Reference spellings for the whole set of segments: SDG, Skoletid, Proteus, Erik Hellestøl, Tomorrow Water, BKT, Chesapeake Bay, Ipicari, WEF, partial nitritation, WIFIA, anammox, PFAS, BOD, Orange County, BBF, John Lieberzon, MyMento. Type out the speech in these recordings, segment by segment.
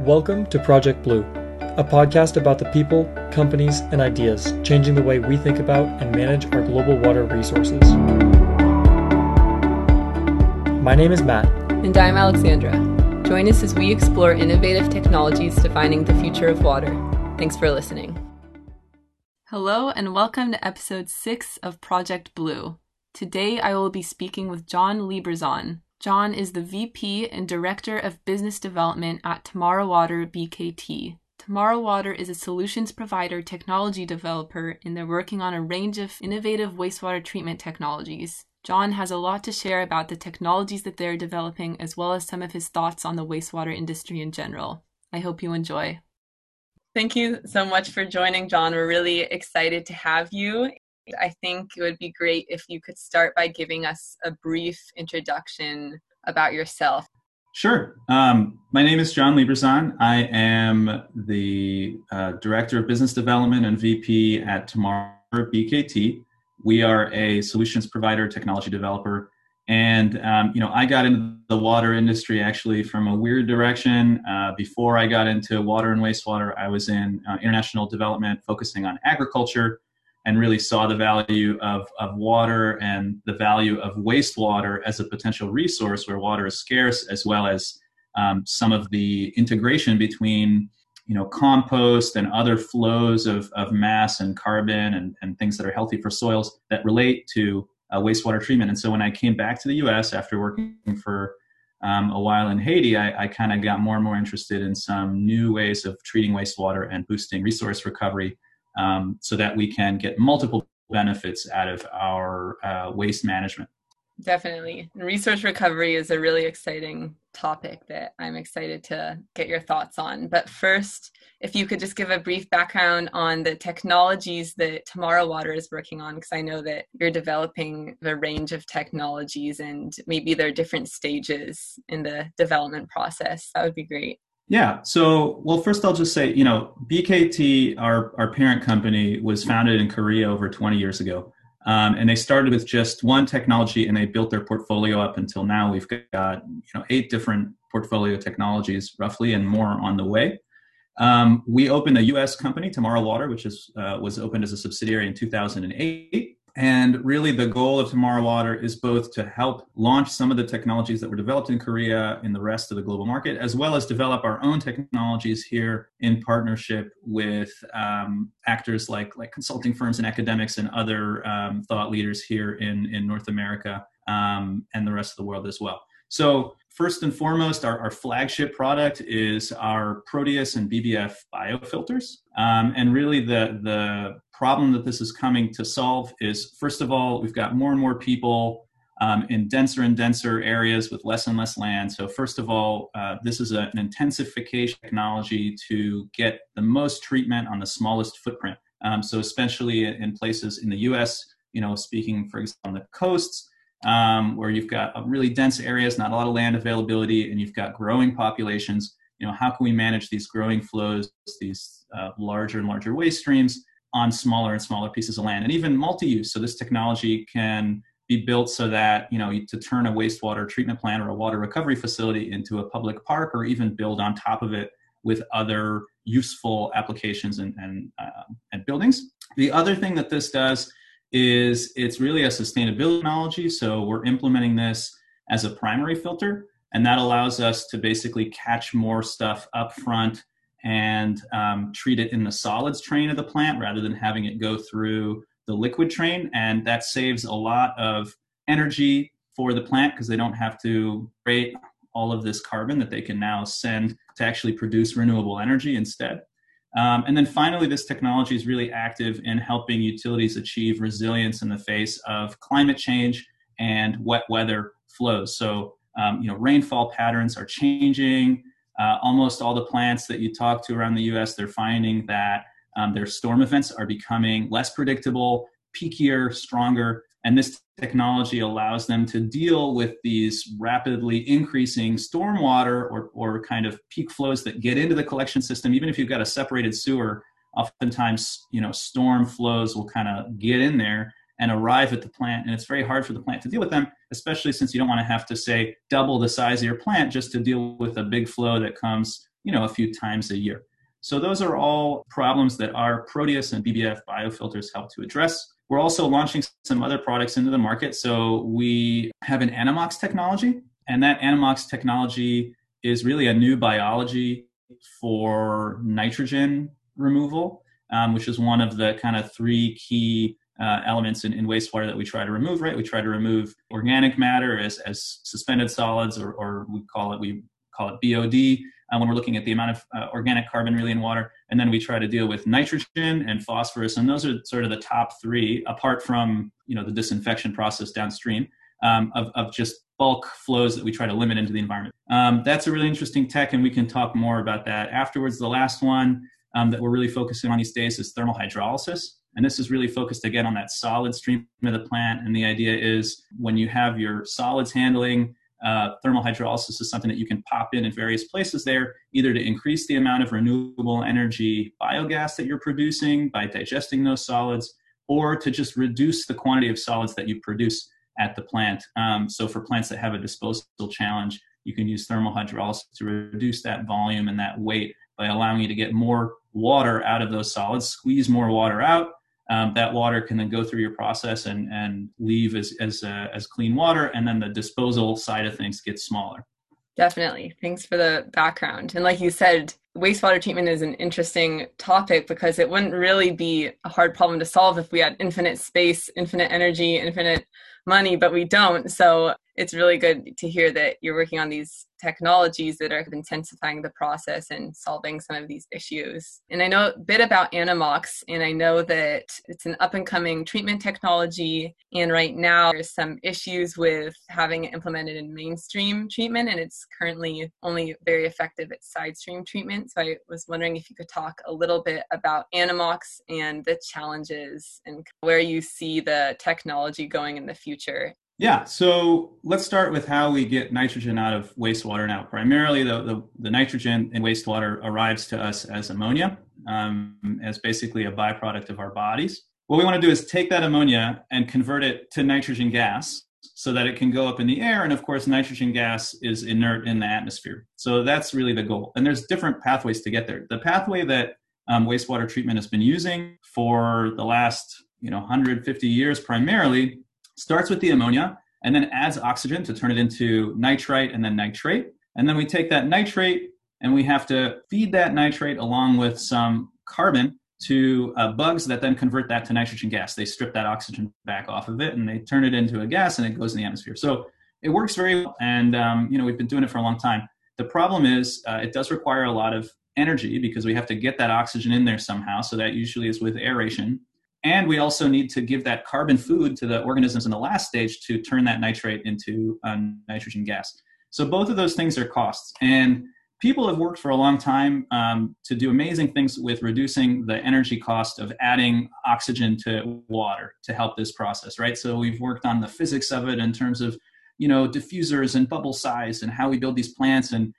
Welcome to Project Blue, a podcast about the people, companies, and ideas changing the way we think about and manage our global water resources. My name is Matt. And I'm Alexandra. Join us as we explore innovative technologies defining the future of water. Thanks for listening. Hello and welcome to episode 6 of Project Blue. Today I will be speaking with John Lieberzon. John is the VP and Director of Business Development at Tomorrow Water BKT. Tomorrow Water is a solutions provider technology developer, and they're working on a range of innovative wastewater treatment technologies. John has a lot to share about the technologies that they're developing, as well as some of his thoughts on the wastewater industry in general. I hope you enjoy. Thank you so much for joining, John. We're really excited to have you. I think it would be great if you could start by giving us a brief introduction about yourself. Sure. My name is John Lieberzon. I am the Director of Business Development and VP at Tomorrow BKT. We are a solutions provider, technology developer. And, I got into the water industry actually from a weird direction. Before I got into water and wastewater, I was in international development focusing on agriculture, and really saw the value of water and the value of wastewater as a potential resource where water is scarce, as well as some of the integration between, compost and other flows of mass and carbon and things that are healthy for soils that relate to wastewater treatment. And so when I came back to the U.S. after working for a while in Haiti, I kind of got more and more interested in some new ways of treating wastewater and boosting resource recovery, so that we can get multiple benefits out of our waste management. Definitely. Resource recovery is a really exciting topic that I'm excited to get your thoughts on. But first, if you could just give a brief background on the technologies that Tomorrow Water is working on, because I know that you're developing a range of technologies and maybe there are different stages in the development process. That would be great. Yeah. So, well, first I'll just say, BKT, our parent company, was founded in Korea over 20 years ago. And they started with just one technology and they built their portfolio up until now. We've got, 8 different portfolio technologies roughly and more on the way. We opened a U.S. company, Tomorrow Water, which was opened as a subsidiary in 2008. And really the goal of Tomorrow Water is both to help launch some of the technologies that were developed in Korea in the rest of the global market, as well as develop our own technologies here in partnership with actors like consulting firms and academics and other thought leaders here in North America and the rest of the world as well. So first and foremost, our flagship product is our Proteus and BBF biofilters. And really the problem that this is coming to solve is, first of all, we've got more and more people in denser and denser areas with less and less land. So first of all, this is an intensification technology to get the most treatment on the smallest footprint. So especially in places in the U.S., speaking, for example, on the coasts, where you've got really dense areas, not a lot of land availability, and you've got growing populations. How can we manage these growing flows, these larger and larger waste streams on smaller and smaller pieces of land, and even multi-use? So this technology can be built so that, to turn a wastewater treatment plant or a water recovery facility into a public park, or even build on top of it with other useful applications and buildings. The other thing that this does is it's really a sustainability technology. So we're implementing this as a primary filter, and that allows us to basically catch more stuff up front and treat it in the solids train of the plant rather than having it go through the liquid train. And that saves a lot of energy for the plant because they don't have to create all of this carbon that they can now send to actually produce renewable energy instead. And then finally, this technology is really active in helping utilities achieve resilience in the face of climate change and wet weather flows. So, rainfall patterns are changing. Almost all the plants that you talk to around the U.S., they're finding that their storm events are becoming less predictable, peakier, stronger. And this technology allows them to deal with these rapidly increasing stormwater or kind of peak flows that get into the collection system. Even if you've got a separated sewer, oftentimes, storm flows will kind of get in there and arrive at the plant. And it's very hard for the plant to deal with them, especially since you don't want to have to, say, double the size of your plant just to deal with a big flow that comes a few times a year. So those are all problems that our Proteus and BBF biofilters help to address. We're also launching some other products into the market. So we have an anammox technology, and that anammox technology is really a new biology for nitrogen removal, which is one of the kind of three key elements in wastewater that we try to remove, right? We try to remove organic matter as suspended solids, or we call it BOD when we're looking at the amount of organic carbon really in water. And then we try to deal with nitrogen and phosphorus. And those are sort of the top three, apart from, the disinfection process downstream of just bulk flows that we try to limit into the environment. That's a really interesting tech, and we can talk more about that afterwards. The last one that we're really focusing on these days is thermal hydrolysis. And this is really focused, again, on that solid stream of the plant. And the idea is when you have your solids handling, thermal hydrolysis is something that you can pop in at various places there, either to increase the amount of renewable energy biogas that you're producing by digesting those solids, or to just reduce the quantity of solids that you produce at the plant. So for plants that have a disposal challenge, you can use thermal hydrolysis to reduce that volume and that weight by allowing you to get more water out of those solids, squeeze more water out. That water can then go through your process and leave as clean water, and then the disposal side of things gets smaller. Definitely. Thanks for the background. And like you said, wastewater treatment is an interesting topic because it wouldn't really be a hard problem to solve if we had infinite space, infinite energy, infinite money, but we don't. So it's really good to hear that you're working on these technologies that are intensifying the process and solving some of these issues. And I know a bit about anammox, and I know that it's an up-and-coming treatment technology. And right now there's some issues with having it implemented in mainstream treatment, and it's currently only very effective at side stream treatment. So I was wondering if you could talk a little bit about anammox and the challenges and where you see the technology going in the future. Yeah, so let's start with how we get nitrogen out of wastewater now. Primarily, the nitrogen in wastewater arrives to us as ammonia, as basically a byproduct of our bodies. What we want to do is take that ammonia and convert it to nitrogen gas so that it can go up in the air. And of course, nitrogen gas is inert in the atmosphere. So that's really the goal. And there's different pathways to get there. The pathway that wastewater treatment has been using for the last 150 years primarily starts with the ammonia and then adds oxygen to turn it into nitrite and then nitrate. And then we take that nitrate and we have to feed that nitrate along with some carbon to bugs that then convert that to nitrogen gas. They strip that oxygen back off of it and they turn it into a gas and it goes in the atmosphere. So it works very well. And, we've been doing it for a long time. The problem is it does require a lot of energy because we have to get that oxygen in there somehow. So that usually is with aeration. And we also need to give that carbon food to the organisms in the last stage to turn that nitrate into nitrogen gas. So both of those things are costs. And people have worked for a long time to do amazing things with reducing the energy cost of adding oxygen to water to help this process, right? So we've worked on the physics of it in terms of, diffusers and bubble size and how we build these plants and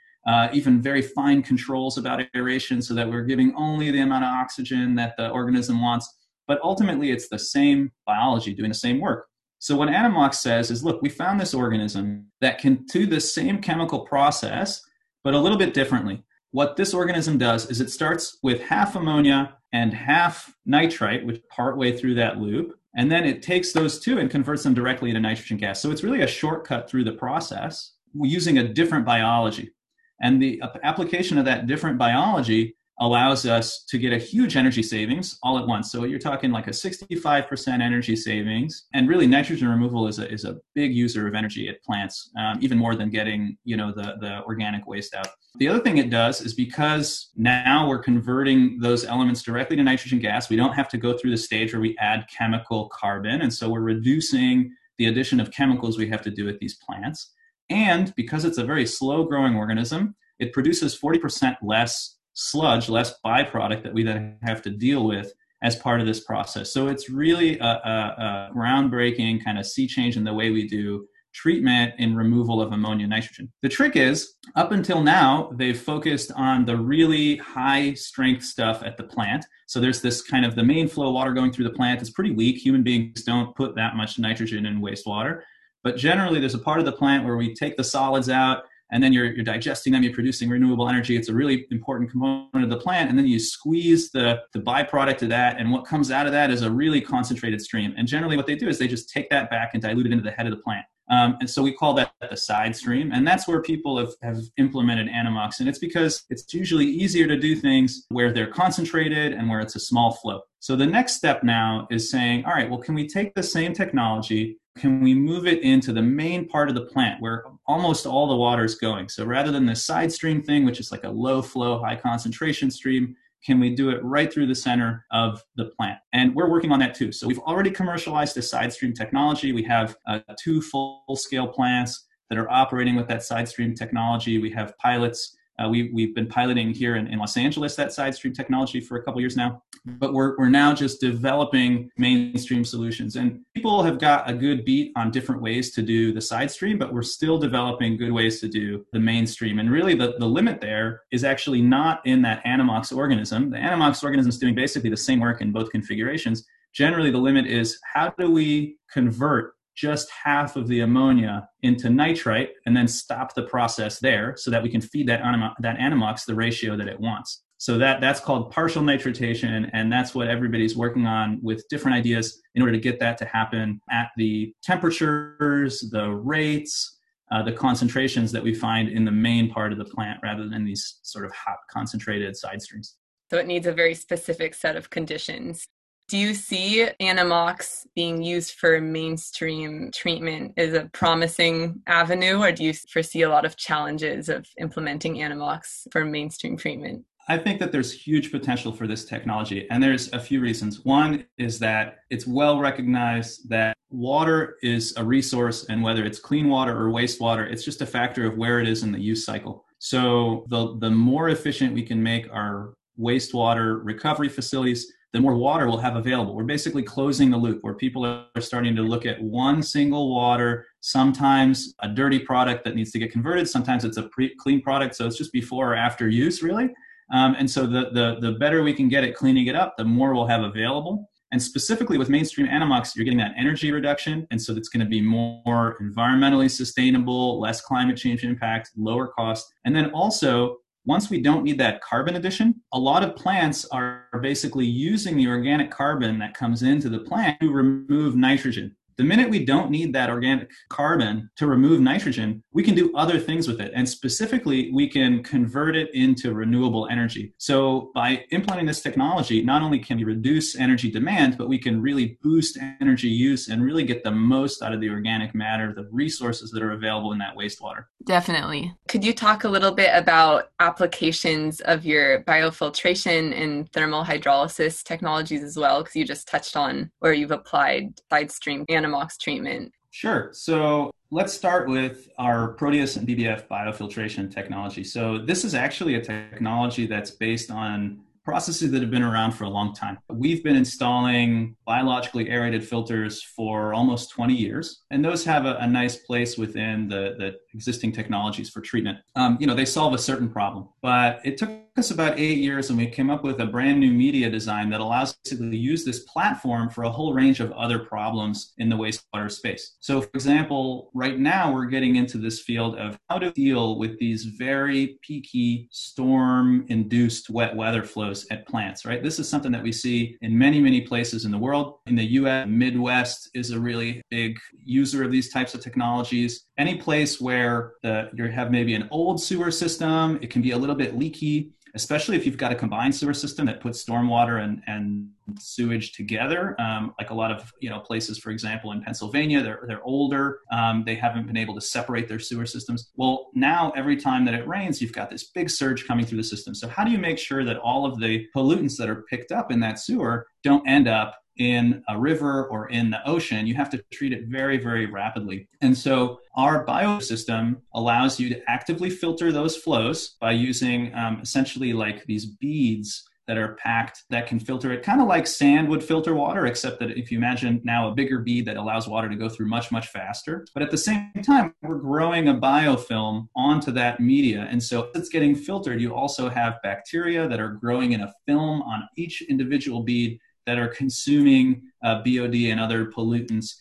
even very fine controls about aeration so that we're giving only the amount of oxygen that the organism wants. But ultimately, it's the same biology doing the same work. So what anammox says is, look, we found this organism that can do the same chemical process, but a little bit differently. What this organism does is it starts with half ammonia and half nitrite, which partway through that loop, and then it takes those two and converts them directly to nitrogen gas. So it's really a shortcut through the process using a different biology. And the application of that different biology allows us to get a huge energy savings all at once. So you're talking like a 65% energy savings, and really nitrogen removal is a big user of energy at plants, even more than getting, the organic waste out. The other thing it does is because now we're converting those elements directly to nitrogen gas, we don't have to go through the stage where we add chemical carbon. And so we're reducing the addition of chemicals we have to do at these plants. And because it's a very slow growing organism, it produces 40% less sludge, less byproduct that we then have to deal with as part of this process. So it's really a groundbreaking kind of sea change in the way we do treatment in removal of ammonia and nitrogen. The trick is, up until now, they've focused on the really high strength stuff at the plant. So there's this kind of the main flow water going through the plant is pretty weak. Human beings don't put that much nitrogen in wastewater. But generally, there's a part of the plant where we take the solids out, and then you're digesting them, you're producing renewable energy. It's a really important component of the plant. And then you squeeze the byproduct of that, and what comes out of that is a really concentrated stream. And generally what they do is they just take that back and dilute it into the head of the plant. And so we call that the side stream. And that's where people have implemented anammox. And it's because it's usually easier to do things where they're concentrated and where it's a small flow. So the next step now is saying, all right, well, can we take the same technology? Can we move it into the main part of the plant where almost all the water is going? So rather than this side stream thing, which is like a low flow, high concentration stream, can we do it right through the center of the plant? And we're working on that too. So we've already commercialized the side stream technology. We have two full-scale plants that are operating with that side stream technology. We have pilots. We've been piloting here in Los Angeles that side stream technology for a couple years now. But we're now just developing mainstream solutions. And people have got a good beat on different ways to do the side stream, but we're still developing good ways to do the mainstream. And really the limit there is actually not in that anammox organism. The anammox organism is doing basically the same work in both configurations. Generally, the limit is how do we convert just half of the ammonia into nitrite and then stop the process there so that we can feed that anammox the ratio that it wants. So that's called partial nitritation, and that's what everybody's working on with different ideas in order to get that to happen at the temperatures, the rates, the concentrations that we find in the main part of the plant rather than these sort of hot concentrated side streams. So it needs a very specific set of conditions. Do you see anammox being used for mainstream treatment as a promising avenue, or do you foresee a lot of challenges of implementing anammox for mainstream treatment? I think that there's huge potential for this technology, and there's a few reasons. One is that it's well recognized that water is a resource, and whether it's clean water or wastewater, it's just a factor of where it is in the use cycle. So the more efficient we can make our wastewater recovery facilities, the more water we'll have available. We're basically closing the loop where people are starting to look at one single water, sometimes a dirty product that needs to get converted, sometimes it's a clean product, so it's just before or after use, really. And so the better we can get at cleaning it up, the more we'll have available. And specifically with mainstream anammox, you're getting that energy reduction, and so it's going to be more environmentally sustainable, less climate change impact, lower cost. And then also, once we don't need that carbon addition, a lot of plants are basically using the organic carbon that comes into the plant to remove nitrogen. The minute we don't need that organic carbon to remove nitrogen, we can do other things with it. And specifically, we can convert it into renewable energy. So by implementing this technology, not only can we reduce energy demand, but we can really boost energy use and really get the most out of the organic matter, the resources that are available in that wastewater. Definitely. Could you talk a little bit about applications of your biofiltration and thermal hydrolysis technologies as well? Because you just touched on where you've applied side stream anammox treatment. Sure. So let's start with our Proteus and BBF biofiltration technology. So this is actually a technology that's based on processes that have been around for a long time. We've been installing biologically aerated filters for almost 20 years, and those have a nice place within the existing technologies for treatment. They solve a certain problem, but it took us about 8 years, and we came up with a brand new media design that allows us to use this platform for a whole range of other problems in the wastewater space. So for example, right now we're getting into this field of how to deal with these very peaky storm-induced wet weather flows at plants, right? This is something that we see in many, many places in the world. In the US, Midwest is a really big user of these types of technologies. Any place where you have maybe an old sewer system, it can be a little bit leaky, especially if you've got a combined sewer system that puts stormwater and sewage together, like a lot of places, for example, in Pennsylvania, they're older. They haven't been able to separate their sewer systems. Well, now every time that it rains, you've got this big surge coming through the system. So how do you make sure that all of the pollutants that are picked up in that sewer don't end up in a river or in the ocean? You have to treat it very, very rapidly. And so our biosystem allows you to actively filter those flows by using essentially like these beads that are packed that can filter it, kind of like sand would filter water, except that if you imagine now a bigger bead that allows water to go through much, much faster. But at the same time, we're growing a biofilm onto that media. And so it's getting filtered. You also have bacteria that are growing in a film on each individual bead that are consuming BOD and other pollutants.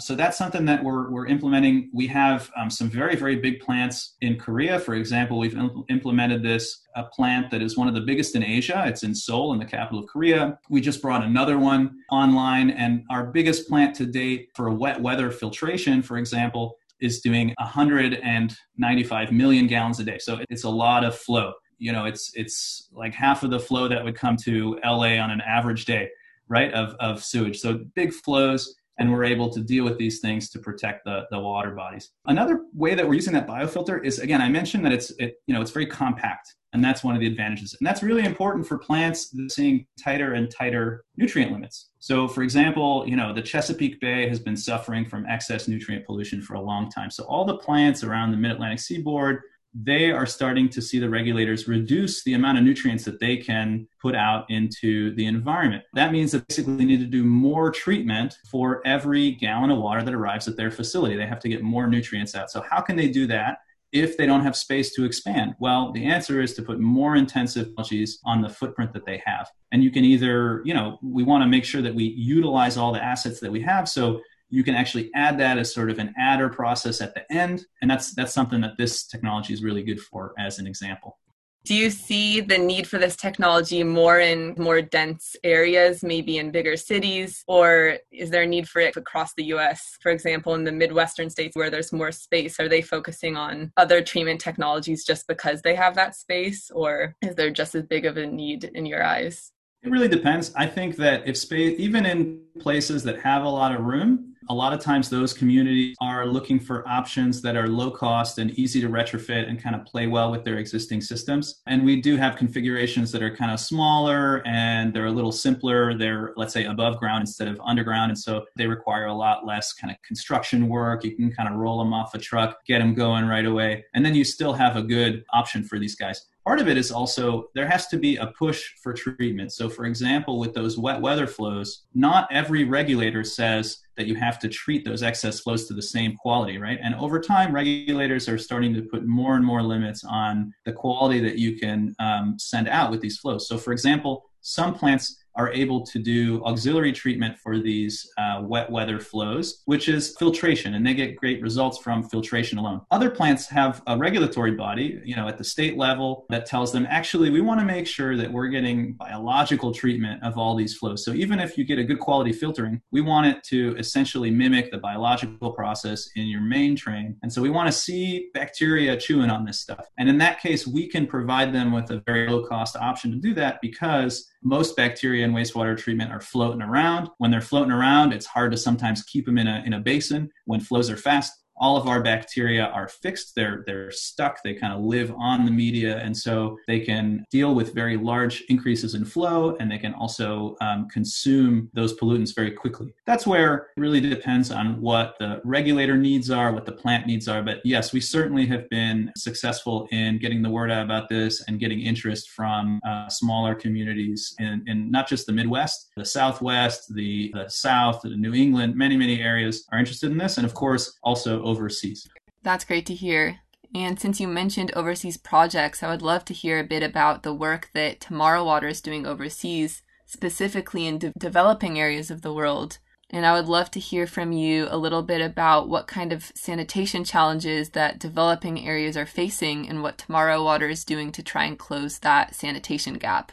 So that's something that we're implementing. We have some very, very big plants in Korea. For example, we've implemented this a plant that is one of the biggest in Asia. It's in Seoul, in the capital of Korea. We just brought another one online. And our biggest plant to date for wet weather filtration, for example, is doing 195 million gallons a day. So it's a lot of flow. You know, it's like half of the flow that would come to LA on an average day, right, of sewage. So big flows. And we're able to deal with these things to protect the water bodies. Another way that we're using that biofilter is, again, I mentioned that it's very compact, and that's one of the advantages. And that's really important for plants that are seeing tighter and tighter nutrient limits. So, for example, the Chesapeake Bay has been suffering from excess nutrient pollution for a long time. So all the plants around the Mid-Atlantic seaboard, they are starting to see the regulators reduce the amount of nutrients that they can put out into the environment. That means that basically they need to do more treatment for every gallon of water that arrives at their facility. They have to get more nutrients out. So how can they do that if they don't have space to expand? Well, the answer is to put more intensive algae on the footprint that they have. And you can either, we want to make sure that we utilize all the assets that we have. So you can actually add that as sort of an adder process at the end. And that's something that this technology is really good for, as an example. Do you see the need for this technology more in more dense areas, maybe in bigger cities, or is there a need for it across the US? For example, in the Midwestern states where there's more space, are they focusing on other treatment technologies just because they have that space, or is there just as big of a need in your eyes? It really depends. I think that if space, even in places that have a lot of room, a lot of times those communities are looking for options that are low cost and easy to retrofit and kind of play well with their existing systems. And we do have configurations that are kind of smaller and they're a little simpler. They're, let's say, above ground instead of underground. And so they require a lot less kind of construction work. You can kind of roll them off a truck, get them going right away. And then you still have a good option for these guys. Part of it is also there has to be a push for treatment. So, for example, with those wet weather flows, not every regulator says that you have to treat those excess flows to the same quality, right? And over time, regulators are starting to put more and more limits on the quality that you can send out with these flows. So, for example, some plants are able to do auxiliary treatment for these wet weather flows, which is filtration, and they get great results from filtration alone. Other plants have a regulatory body, at the state level that tells them, actually, we want to make sure that we're getting biological treatment of all these flows. So even if you get a good quality filtering, we want it to essentially mimic the biological process in your main train. And so we want to see bacteria chewing on this stuff. And in that case, we can provide them with a very low cost option to do that, because most bacteria in wastewater treatment are floating around. When they're floating around, it's hard to sometimes keep them in a basin. When flows are fast, all of our bacteria are fixed. They're stuck. They kind of live on the media. And so they can deal with very large increases in flow, and they can also consume those pollutants very quickly. That's where it really depends on what the regulator needs are, what the plant needs are. But yes, we certainly have been successful in getting the word out about this and getting interest from smaller communities in not just the Midwest, the Southwest, the South, the New England, many, many areas are interested in this. And of course, also overseas. That's great to hear. And since you mentioned overseas projects, I would love to hear a bit about the work that Tomorrow Water is doing overseas, specifically in developing areas of the world. And I would love to hear from you a little bit about what kind of sanitation challenges that developing areas are facing and what Tomorrow Water is doing to try and close that sanitation gap.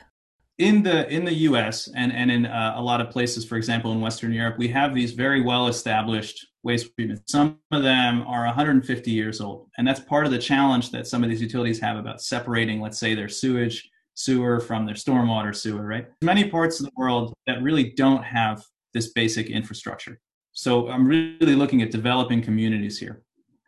In the US and in a lot of places, for example, in Western Europe, we have these very well-established waste treatments. Some of them are 150 years old. And that's part of the challenge that some of these utilities have about separating, let's say, their sewer from their stormwater sewer, right? Many parts of the world that really don't have this basic infrastructure. So I'm really looking at developing communities here.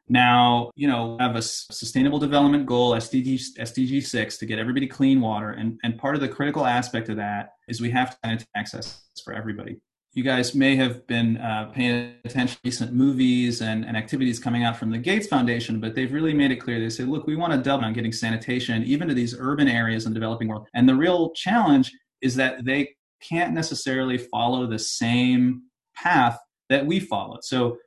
Now, we have a sustainable development goal, SDG 6, to get everybody clean water. And part of the critical aspect of that is we have to access for everybody. You guys may have been paying attention to recent movies and activities coming out from the Gates Foundation, but they've really made it clear. They say, look, we want to double on getting sanitation, even to these urban areas in the developing world. And the real challenge is that they can't necessarily follow the same path that we followed. So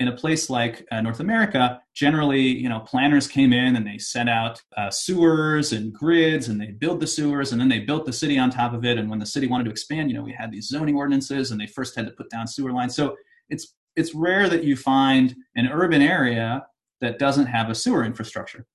in a place like North America, generally, planners came in and they set out sewers and grids, and they built the sewers, and then they built the city on top of it. And when the city wanted to expand, we had these zoning ordinances, and they first had to put down sewer lines. So it's it's rare that you find an urban area that doesn't have a sewer infrastructure.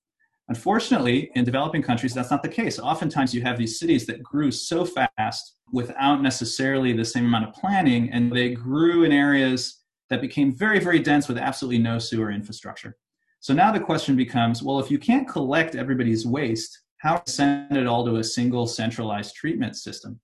Unfortunately, in developing countries, that's not the case. Oftentimes, you have these cities that grew so fast without necessarily the same amount of planning, and they grew in areas that became very, very dense with absolutely no sewer infrastructure. So now the question becomes, well, if you can't collect everybody's waste, how do you send it all to a single centralized treatment system?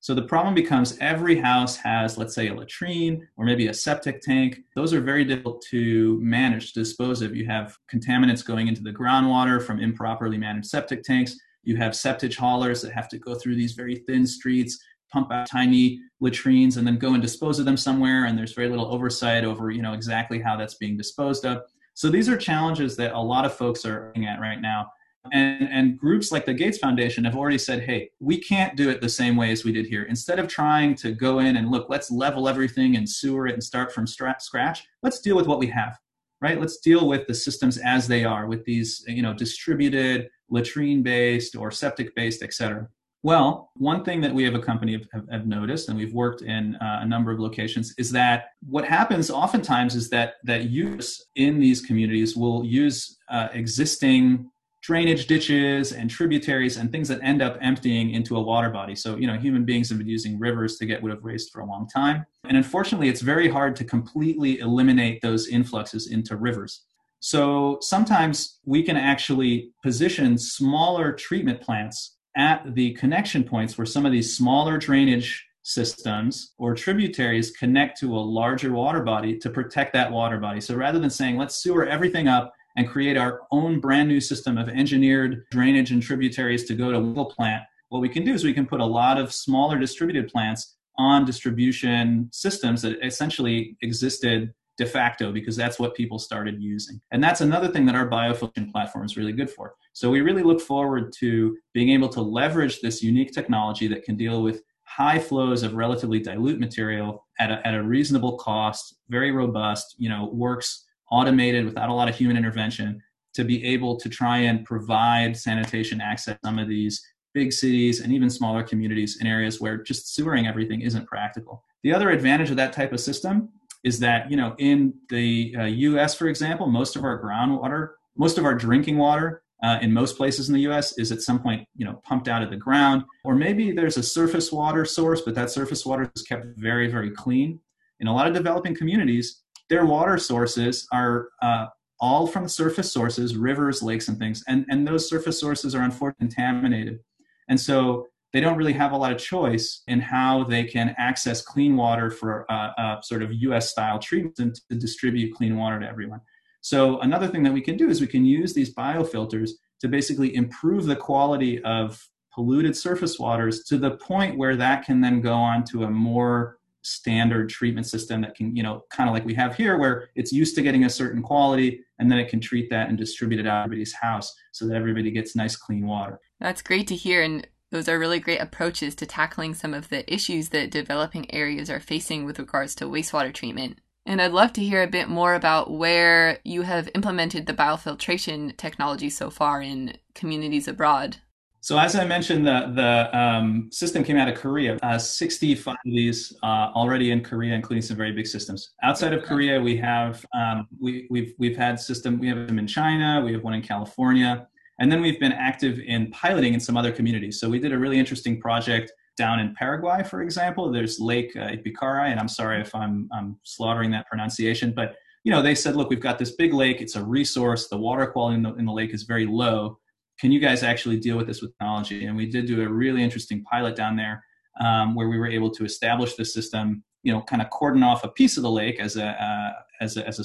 So the problem becomes every house has, let's say, a latrine or maybe a septic tank. Those are very difficult to manage, to dispose of. You have contaminants going into the groundwater from improperly managed septic tanks. You have septic haulers that have to go through these very thin streets, pump out tiny latrines, and then go and dispose of them somewhere. And there's very little oversight over, you know, exactly how that's being disposed of. So these are challenges that a lot of folks are looking at right now. And groups like the Gates Foundation have already said, hey, we can't do it the same way as we did here. Instead of trying to go in and look, let's level everything and sewer it and start from scratch, let's deal with what we have, right? Let's deal with the systems as they are, with these, you know, distributed, latrine-based or septic-based, et cetera. Well, one thing that we as a company have noticed, and we've worked in a number of locations, is that what happens oftentimes is that use in these communities will use existing drainage ditches and tributaries and things that end up emptying into a water body. So, you know, human beings have been using rivers to get rid of waste for a long time. And unfortunately, it's very hard to completely eliminate those influxes into rivers. So sometimes we can actually position smaller treatment plants at the connection points where some of these smaller drainage systems or tributaries connect to a larger water body to protect that water body. So rather than saying, let's sewer everything up and create our own brand new system of engineered drainage and tributaries to go to one plant, what we can do is we can put a lot of smaller distributed plants on distribution systems that essentially existed de facto because that's what people started using. And that's another thing that our biofiltration platform is really good for. So we really look forward to being able to leverage this unique technology that can deal with high flows of relatively dilute material at a reasonable cost, very robust, you know, works automated without a lot of human intervention, to be able to try and provide sanitation access to some of these big cities and even smaller communities in areas where just sewering everything isn't practical. The other advantage of that type of system is that, you know, in the U.S., for example, most of our groundwater, most of our drinking water in most places in the U.S. is at some point, you know, pumped out of the ground, or maybe there's a surface water source, but that surface water is kept very, very clean. In a lot of developing communities, their water sources are all from surface sources, rivers, lakes, and things. And those surface sources are unfortunately contaminated. And so they don't really have a lot of choice in how they can access clean water for sort of US-style treatment and to distribute clean water to everyone. So another thing that we can do is we can use these biofilters to basically improve the quality of polluted surface waters to the point where that can then go on to a more standard treatment system that can, you know, kind of like we have here, where it's used to getting a certain quality, and then it can treat that and distribute it out of everybody's house so that everybody gets nice, clean water. That's great to hear. And those are really great approaches to tackling some of the issues that developing areas are facing with regards to wastewater treatment. And I'd love to hear a bit more about where you have implemented the biofiltration technology so far in communities abroad. So as I mentioned, the system came out of Korea, 65 of these already in Korea, including some very big systems. Outside of Korea, we have we have them in China, we have one in California, and then we've been active in piloting in some other communities. So we did a really interesting project down in Paraguay, for example. There's Lake Ipicari, and I'm sorry if I'm slaughtering that pronunciation, but you know, they said, look, we've got this big lake, it's a resource, the water quality in the lake is very low. Can you guys actually deal with this with technology? And we did do a really interesting pilot down there where we were able to establish the system, you know, kind of cordon off a piece of the lake as a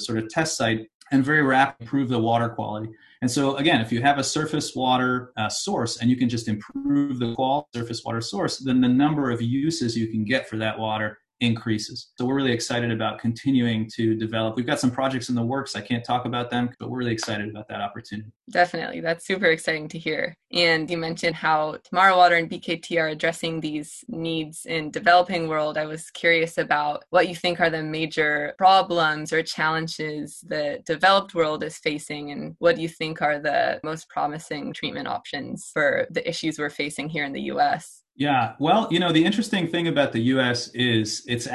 sort of test site and very rapidly improve the water quality. And so again, if you have a surface water source and you can just improve the quality of the surface water source, then the number of uses you can get for that water increases. So we're really excited about continuing to develop. We've got some projects in the works. I can't talk about them, but we're really excited about that opportunity. Definitely. That's super exciting to hear. And you mentioned how Tomorrow Water and BKT are addressing these needs in developing world. I was curious about what you think are the major problems or challenges the developed world is facing, and what do you think are the most promising treatment options for the issues we're facing here in the U.S.? Yeah. Well, you know, the interesting thing about the U.S. is it's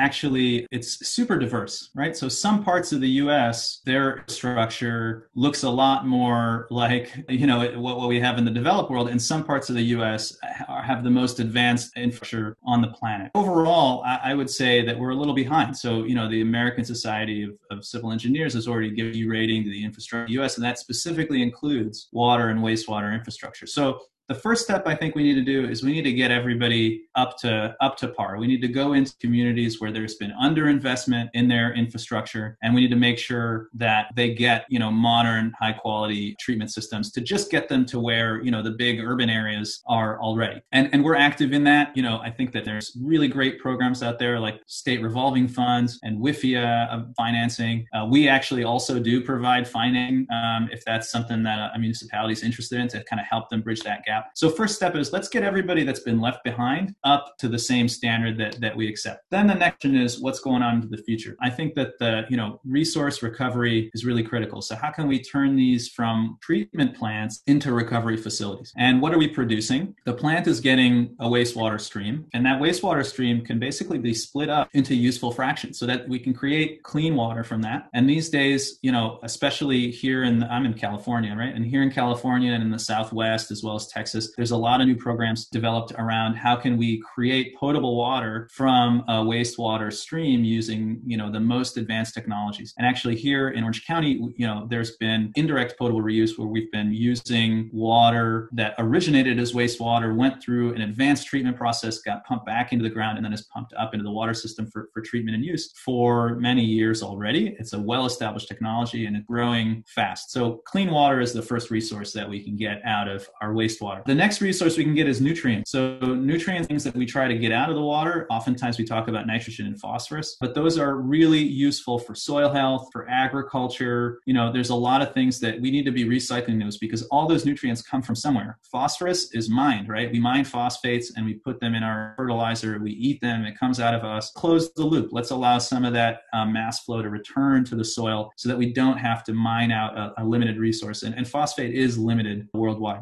super diverse, right? So some parts of the U.S., their structure looks a lot more like, you know, what we have in the developed world. And some parts of the U.S. have the most advanced infrastructure on the planet. Overall, I would say that we're a little behind. So, you know, the American Society of Civil Engineers has already given a rating to the infrastructure of the U.S., and that specifically includes water and wastewater infrastructure. So the first step I think we need to do is we need to get everybody up to par. We need to go into communities where there's been underinvestment in their infrastructure, and we need to make sure that they get, you know, modern, high quality treatment systems to just get them to where, you know, the big urban areas are already. And we're active in that. You know, I think that there's really great programs out there like state revolving funds and WIFIA financing. We actually also do provide financing if that's something that a municipality is interested in, to kind of help them bridge that gap. So first step is let's get everybody that's been left behind up to the same standard that we accept. Then the next one is what's going on into the future. I think that the, you know, resource recovery is really critical. So how can we turn these from treatment plants into recovery facilities? And what are we producing? The plant is getting a wastewater stream, and that wastewater stream can basically be split up into useful fractions so that we can create clean water from that. And these days, you know, especially here I'm in California, right? And here in California and in the Southwest, as well as Texas, there's a lot of new programs developed around how can we create potable water from a wastewater stream using, you know, the most advanced technologies. And actually here in Orange County, you know, there's been indirect potable reuse where we've been using water that originated as wastewater, went through an advanced treatment process, got pumped back into the ground, and then is pumped up into the water system for treatment and use for many years already. It's a well-established technology and it's growing fast. So clean water is the first resource that we can get out of our wastewater. The next resource we can get is nutrients. So nutrients, things that we try to get out of the water. Oftentimes we talk about nitrogen and phosphorus, but those are really useful for soil health, for agriculture. You know, there's a lot of things that we need to be recycling those, because all those nutrients come from somewhere. Phosphorus is mined, right? We mine phosphates and we put them in our fertilizer. We eat them. It comes out of us. Close the loop. Let's allow some of that mass flow to return to the soil so that we don't have to mine out a limited resource. And phosphate is limited worldwide.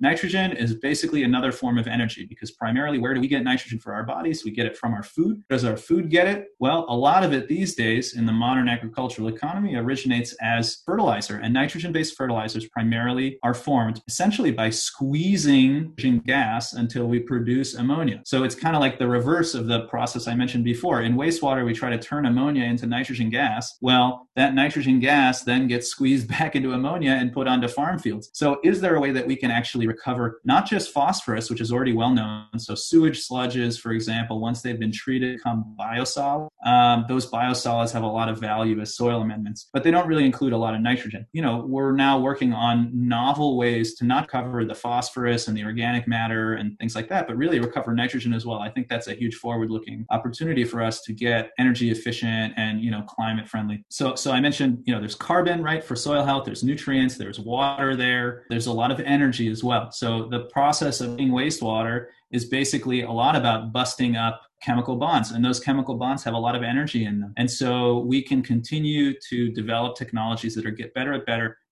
Nitrogen is basically another form of energy, because primarily where do we get nitrogen for our bodies? We get it from our food. Does our food get it? Well, a lot of it these days in the modern agricultural economy originates as fertilizer, and nitrogen-based fertilizers primarily are formed essentially by squeezing gas until we produce ammonia. So it's kind of like the reverse of the process I mentioned before. In wastewater, we try to turn ammonia into nitrogen gas. Well, that nitrogen gas then gets squeezed back into ammonia and put onto farm fields. So is there a way that we can actually recover not just phosphorus, which is already well known? So sewage sludges, for example, once they've been treated, become biosolids. Those biosolids have a lot of value as soil amendments, but they don't really include a lot of nitrogen. You know, we're now working on novel ways to not cover the phosphorus and the organic matter and things like that, but really recover nitrogen as well. I think that's a huge forward-looking opportunity for us to get energy efficient and, you know, climate friendly. So I mentioned, you know, there's carbon, right, for soil health. There's nutrients. There's water there. There's a lot of energy as well. So the process of being wastewater is basically a lot about busting up chemical bonds, and those chemical bonds have a lot of energy in them. And so we can continue to develop technologies that get better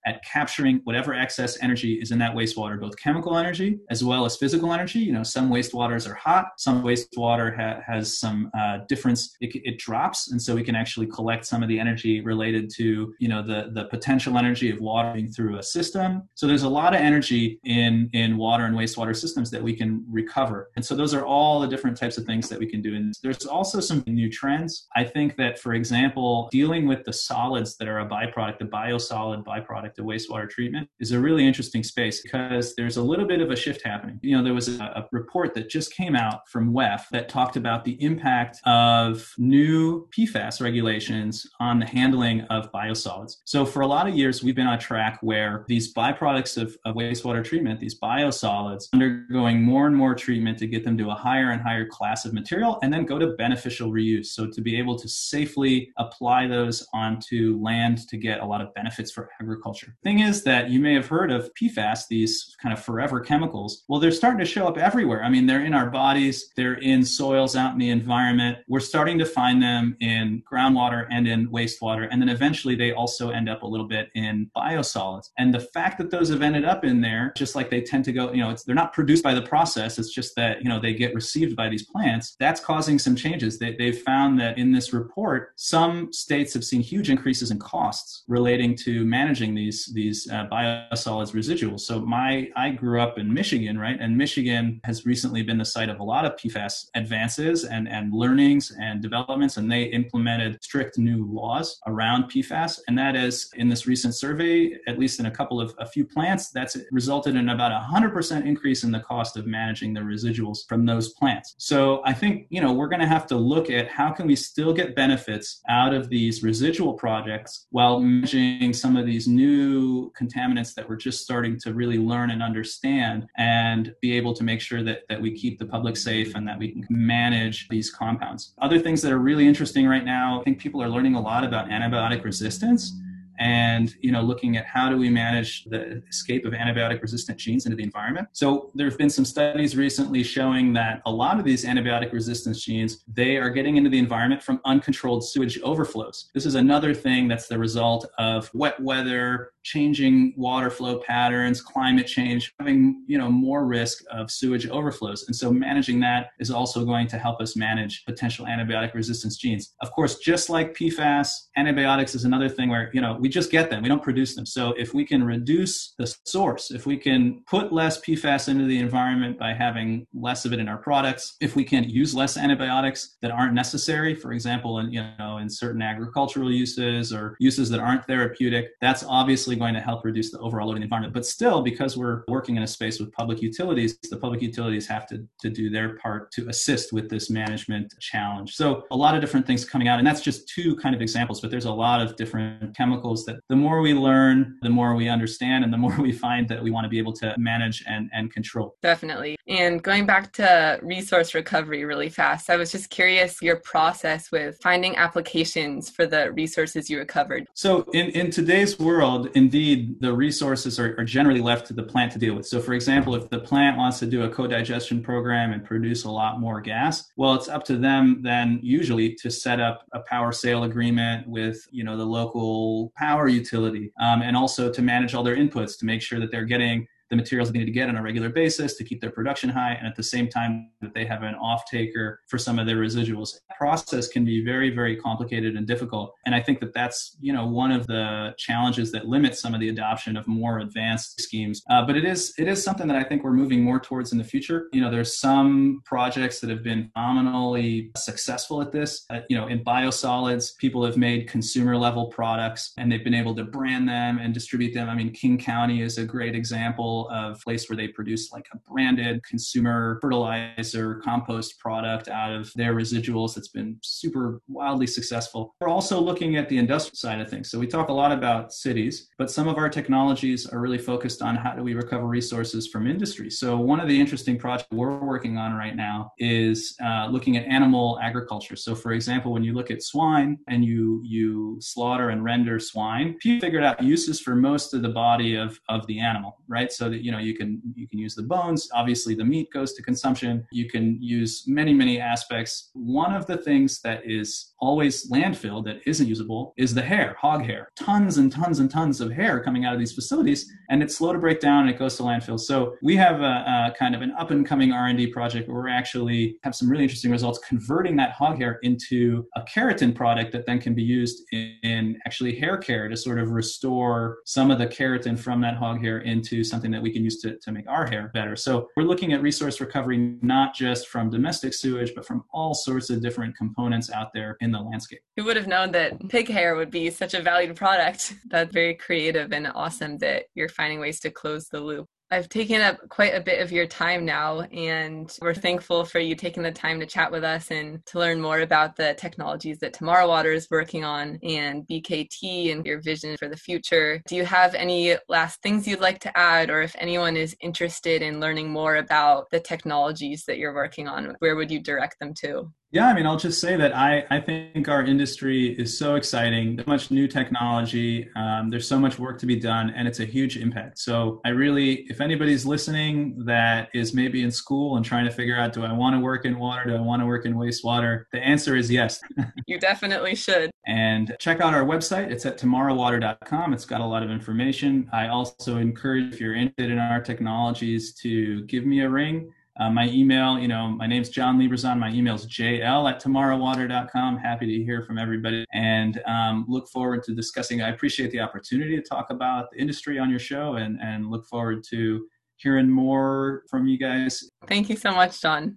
at capturing whatever excess energy is in that wastewater, both chemical energy as well as physical energy. You know, some wastewaters are hot, some wastewater has some difference. It drops, and so we can actually collect some of the energy related to, you know, the potential energy of watering through a system. So there's a lot of energy in water and wastewater systems that we can recover. And so those are all the different types of things that we can do. And there's also some new trends. I think that, for example, dealing with the solids that are a byproduct, the biosolid byproduct, the wastewater treatment is a really interesting space, because there's a little bit of a shift happening. You know, there was a report that just came out from WEF that talked about the impact of new PFAS regulations on the handling of biosolids. So for a lot of years, we've been on a track where these byproducts of wastewater treatment, these biosolids, undergoing more and more treatment to get them to a higher and higher class of material, and then go to beneficial reuse. So to be able to safely apply those onto land to get a lot of benefits for agriculture. agriculture. Thing is that you may have heard of PFAS, these kind of forever chemicals. Well, they're starting to show up everywhere. I mean, they're in our bodies, they're in soils out in the environment. We're starting to find them in groundwater and in wastewater. And then eventually they also end up a little bit in biosolids. And the fact that those have ended up in there, just like they tend to go, they're not produced by the process. It's just that, they get received by these plants. That's causing some changes. They've found that in this report, some states have seen huge increases in costs relating to managing these biosolids residuals. So I grew up in Michigan, right? And Michigan has recently been the site of a lot of PFAS advances and learnings and developments. And they implemented strict new laws around PFAS. And that is, in this recent survey, at least in a few plants, that's resulted in about 100% increase in the cost of managing the residuals from those plants. So I think, we're going to have to look at how can we still get benefits out of these residual projects while managing some of these new contaminants that we're just starting to really learn and understand, and be able to make sure that we keep the public safe and that we can manage these compounds. Other things that are really interesting right now, I think people are learning a lot about antibiotic resistance. And, looking at how do we manage the escape of antibiotic resistant genes into the environment. So there have been some studies recently showing that a lot of these antibiotic resistance genes, they are getting into the environment from uncontrolled sewage overflows. This is another thing that's the result of wet weather, changing water flow patterns, climate change, having, more risk of sewage overflows. And so managing that is also going to help us manage potential antibiotic resistance genes. Of course, just like PFAS, antibiotics is another thing where, we just get them. We don't produce them. So if we can reduce the source, if we can put less PFAS into the environment by having less of it in our products, if we can use less antibiotics that aren't necessary, for example, in certain agricultural uses or uses that aren't therapeutic, that's obviously going to help reduce the overall load in the environment. But still, because we're working in a space with public utilities, the public utilities have to do their part to assist with this management challenge. So a lot of different things coming out, and that's just two kind of examples, but there's a lot of different chemicals that the more we learn, the more we understand, and the more we find that we want to be able to manage and control. Definitely. And going back to resource recovery really fast, I was just curious your process with finding applications for the resources you recovered. So in today's world, indeed, the resources are generally left to the plant to deal with. So for example, if the plant wants to do a co-digestion program and produce a lot more gas, well, it's up to them then usually to set up a power sale agreement with, the local power utility, and also to manage all their inputs to make sure that they're getting the materials they need to get on a regular basis to keep their production high, and at the same time that they have an off-taker for some of their residuals. The process can be very, very complicated and difficult. And I think that's, one of the challenges that limits some of the adoption of more advanced schemes. But it is something that I think we're moving more towards in the future. There's some projects that have been phenomenally successful at this. In biosolids, people have made consumer-level products, and they've been able to brand them and distribute them. I mean, King County is a great example of place where they produce like a branded consumer fertilizer compost product out of their residuals that's been super wildly successful. We're also looking at the industrial side of things. So we talk a lot about cities, but some of our technologies are really focused on how do we recover resources from industry. So one of the interesting projects we're working on right now is looking at animal agriculture. So for example, when you look at swine and you slaughter and render swine, you figured out uses for most of the body of the animal, right? So that, you can use the bones. Obviously, the meat goes to consumption. You can use many, many aspects. One of the things that is always landfilled that isn't usable is the hair, hog hair. Tons and tons and tons of hair coming out of these facilities, and it's slow to break down and it goes to landfill. So we have a kind of an up-and-coming R&D project where we actually have some really interesting results converting that hog hair into a keratin product that then can be used in actually hair care to sort of restore some of the keratin from that hog hair into something that we can use to make our hair better. So we're looking at resource recovery, not just from domestic sewage, but from all sorts of different components out there in the landscape. Who would have known that pig hair would be such a valued product? That's very creative and awesome that you're finding ways to close the loop. I've taken up quite a bit of your time now, and we're thankful for you taking the time to chat with us and to learn more about the technologies that Tomorrow Water is working on and BKT and your vision for the future. Do you have any last things you'd like to add, or if anyone is interested in learning more about the technologies that you're working on, where would you direct them to? Yeah, I mean, I'll just say that I think our industry is so exciting. There's so much new technology. There's so much work to be done, and it's a huge impact. So I really, if anybody's listening that is maybe in school and trying to figure out, do I want to work in water? Do I want to work in wastewater? The answer is yes. You definitely should. And check out our website. It's at tomorrowwater.com. It's got a lot of information. I also encourage, if you're interested in our technologies, to give me a ring. My email, you know, my name's John Lieberzon. My email's jl@tomorrowwater.com. Happy to hear from everybody, and look forward to discussing. I appreciate the opportunity to talk about the industry on your show, and look forward to hearing more from you guys. Thank you so much, John.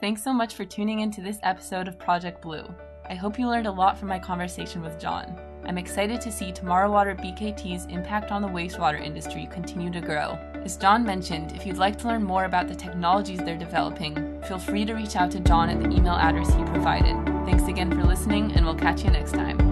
Thanks so much for tuning into this episode of Project Blue. I hope you learned a lot from my conversation with John. I'm excited to see Tomorrow Water BKT's impact on the wastewater industry continue to grow. As John mentioned, if you'd like to learn more about the technologies they're developing, feel free to reach out to John at the email address he provided. Thanks again for listening, and we'll catch you next time.